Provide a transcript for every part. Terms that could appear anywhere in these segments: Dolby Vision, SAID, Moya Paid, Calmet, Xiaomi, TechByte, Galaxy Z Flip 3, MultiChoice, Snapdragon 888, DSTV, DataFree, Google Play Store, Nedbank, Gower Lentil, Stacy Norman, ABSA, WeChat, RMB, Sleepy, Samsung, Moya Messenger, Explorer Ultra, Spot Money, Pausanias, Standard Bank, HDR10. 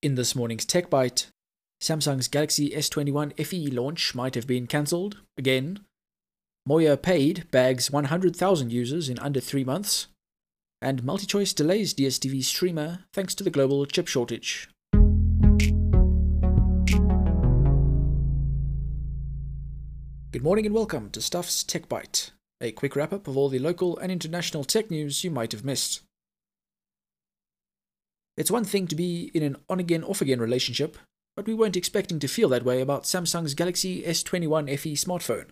In this morning's TechByte, Samsung's Galaxy S21 FE launch might have been cancelled, again. Moya Paid bags 100,000 users in under 3 months. And MultiChoice delays DSTV streamer thanks to the global chip shortage. Good morning and welcome to Stuff's TechByte, a quick wrap-up of all the local and international tech news you might have missed. It's one thing to be in an on-again, off-again relationship, but we weren't expecting to feel that way about Samsung's Galaxy S21 FE smartphone.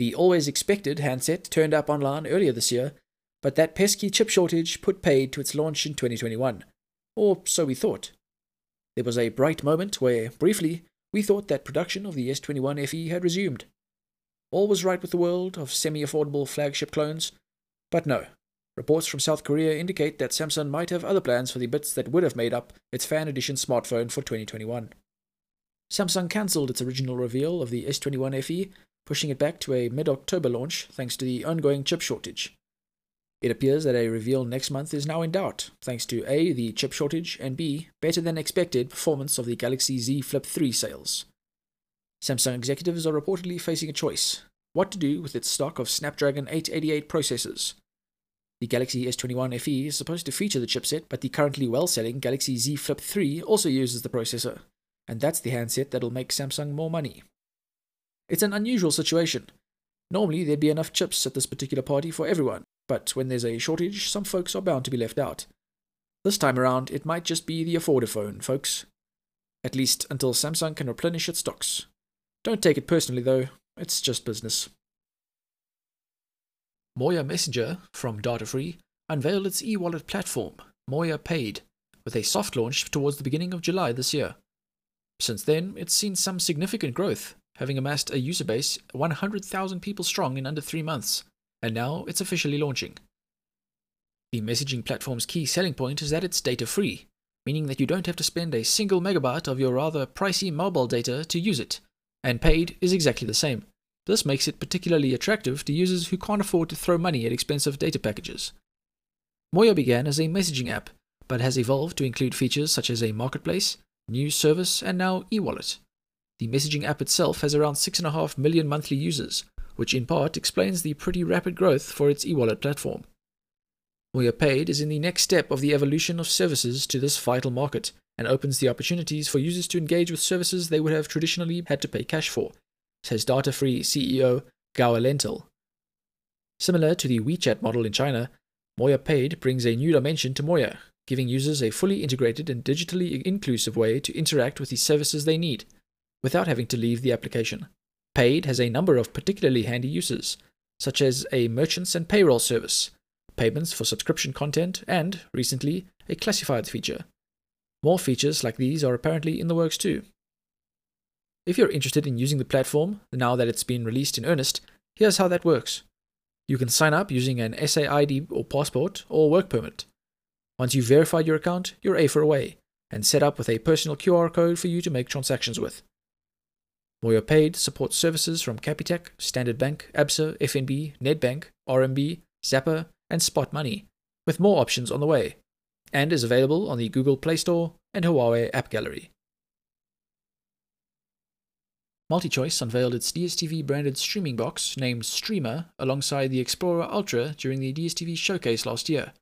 The always-expected handset turned up online earlier this year, but that pesky chip shortage put paid to its launch in 2021. Or so we thought. There was a bright moment where, briefly, we thought that production of the S21 FE had resumed. All was right with the world of semi-affordable flagship clones, but no. Reports from South Korea indicate that Samsung might have other plans for the bits that would have made up its fan edition smartphone for 2021. Samsung cancelled its original reveal of the S21 FE, pushing it back to a mid-October launch thanks to the ongoing chip shortage. It appears that a reveal next month is now in doubt, thanks to A, the chip shortage, and B, better than expected performance of the Galaxy Z Flip 3 sales. Samsung executives are reportedly facing a choice: what to do with its stock of Snapdragon 888 processors. The Galaxy S21 FE is supposed to feature the chipset, but the currently well-selling Galaxy Z Flip 3 also uses the processor, and that's the handset that'll make Samsung more money. It's an unusual situation. Normally there'd be enough chips at this particular party for everyone, but when there's a shortage, some folks are bound to be left out. This time around, it might just be the affordaphone, folks. At least until Samsung can replenish its stocks. Don't take it personally though, it's just business. Moya Messenger, from DataFree, unveiled its e-wallet platform, Moya Paid, with a soft launch towards the beginning of July this year. Since then, it's seen some significant growth, having amassed a user base 100,000 people strong in under 3 months, and now it's officially launching. The messaging platform's key selling point is that it's data-free, meaning that you don't have to spend a single megabyte of your rather pricey mobile data to use it, and paid is exactly the same. This makes it particularly attractive to users who can't afford to throw money at expensive data packages. Moya began as a messaging app, but has evolved to include features such as a marketplace, news service, and now e-wallet. The messaging app itself has around 6.5 million monthly users, which in part explains the pretty rapid growth for its e-wallet platform. Moya Paid is in the next step of the evolution of services to this vital market, and opens the opportunities for users to engage with services they would have traditionally had to pay cash for, says DataFree CEO Gower Lentil. Similar to the WeChat model in China, Moya Paid brings a new dimension to Moya, giving users a fully integrated and digitally inclusive way to interact with the services they need, without having to leave the application. Paid has a number of particularly handy uses, such as a merchants and payroll service, payments for subscription content, and, recently, a classified feature. More features like these are apparently in the works too. If you're interested in using the platform, now that it's been released in earnest, here's how that works. You can sign up using an SAID or passport or work permit. Once you've verified your account, you're AFA away, and set up with a personal QR code for you to make transactions with. Moya Paid supports services from Capitec, Standard Bank, ABSA, FNB, Nedbank, RMB, Zapper, and Spot Money, with more options on the way, and is available on the Google Play Store and Huawei AppGallery. MultiChoice unveiled its DSTV-branded streaming box, named Streamer, alongside the Explorer Ultra during the DSTV showcase last year.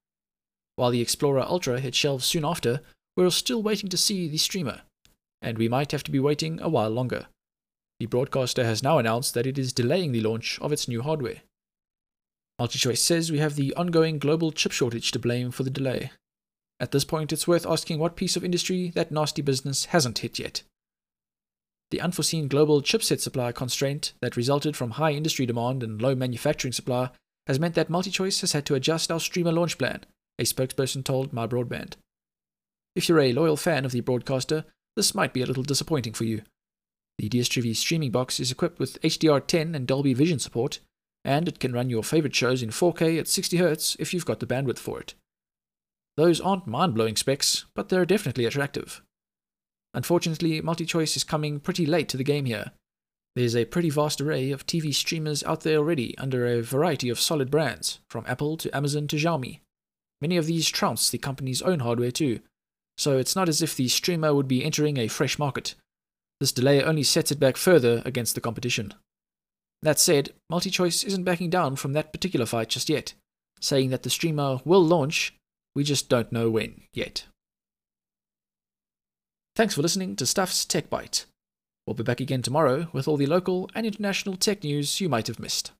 While the Explorer Ultra hit shelves soon after, we're still waiting to see the Streamer, and we might have to be waiting a while longer. The broadcaster has now announced that it is delaying the launch of its new hardware. MultiChoice says we have the ongoing global chip shortage to blame for the delay. At this point, it's worth asking what piece of industry that nasty business hasn't hit yet. The unforeseen global chipset supply constraint that resulted from high industry demand and low manufacturing supply has meant that MultiChoice has had to adjust our streamer launch plan, a spokesperson told My Broadband. If you're a loyal fan of the broadcaster, this might be a little disappointing for you. The DSTV streaming box is equipped with HDR10 and Dolby Vision support, and it can run your favorite shows in 4K at 60Hz if you've got the bandwidth for it. Those aren't mind-blowing specs, but they're definitely attractive. Unfortunately, MultiChoice is coming pretty late to the game here. There's a pretty vast array of TV streamers out there already under a variety of solid brands, from Apple to Amazon to Xiaomi. Many of these trounce the company's own hardware too, so it's not as if the streamer would be entering a fresh market. This delay only sets it back further against the competition. That said, MultiChoice isn't backing down from that particular fight just yet, saying that the streamer will launch, we just don't know when yet. Thanks for listening to Stuff's Tech Byte. We'll be back again tomorrow with all the local and international tech news you might have missed.